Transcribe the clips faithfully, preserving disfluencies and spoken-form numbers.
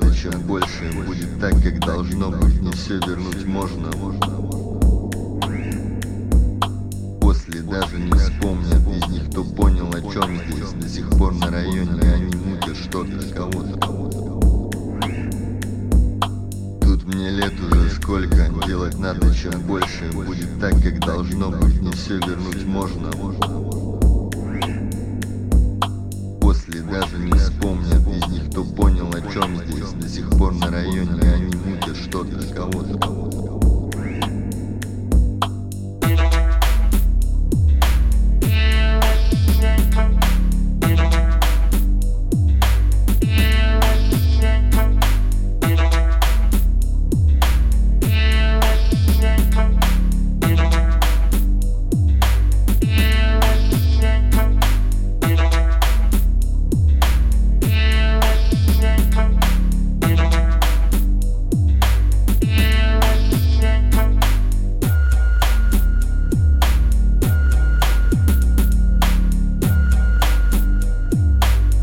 понятно, чем больше будет так, как должно быть, не все вернуть можно. После даже не вспомнят из них, кто понял, о чем здесь. До сих пор на районе они мутят что-то, кого-то. Тут мне лет уже сколько, делать надо, чем больше будет так, как должно быть, не все вернуть можно. После даже не вспомнят из них, кто понял, о чем здесь. До сих пор на районе они мутят что-то, кого-то.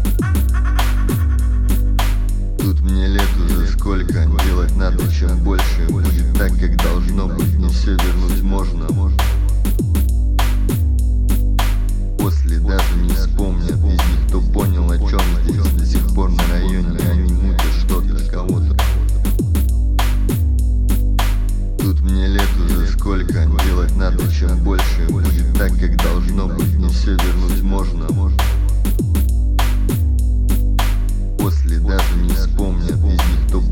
Делать надо, чем больше будет так, как должно быть, не все вернуть можно. После даже не вспомнят из них, кто понял, о чем здесь. До сих пор на районе они мутят что-то, кого-то. Тут мне лет уже сколько, делать надо, чем больше будет так, как должно быть, не все вернуть можно. После даже не вспомнят из них, кто понял, о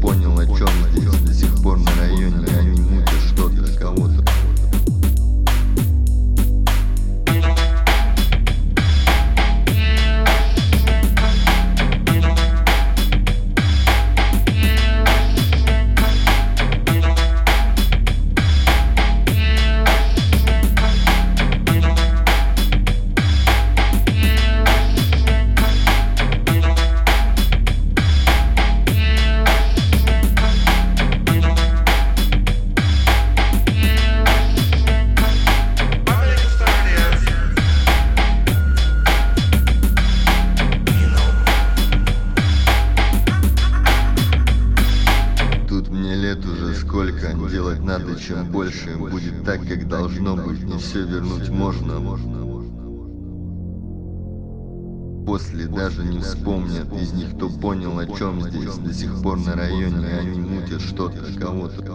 чем здесь. До сих пор на районе они мутят что-то, кого-то. Сколько делать надо, чем больше будет так, как должно быть, не все вернуть можно. После даже не вспомнят из них, кто понял, о чем здесь. До сих пор на районе они мутят что-то, кого-то.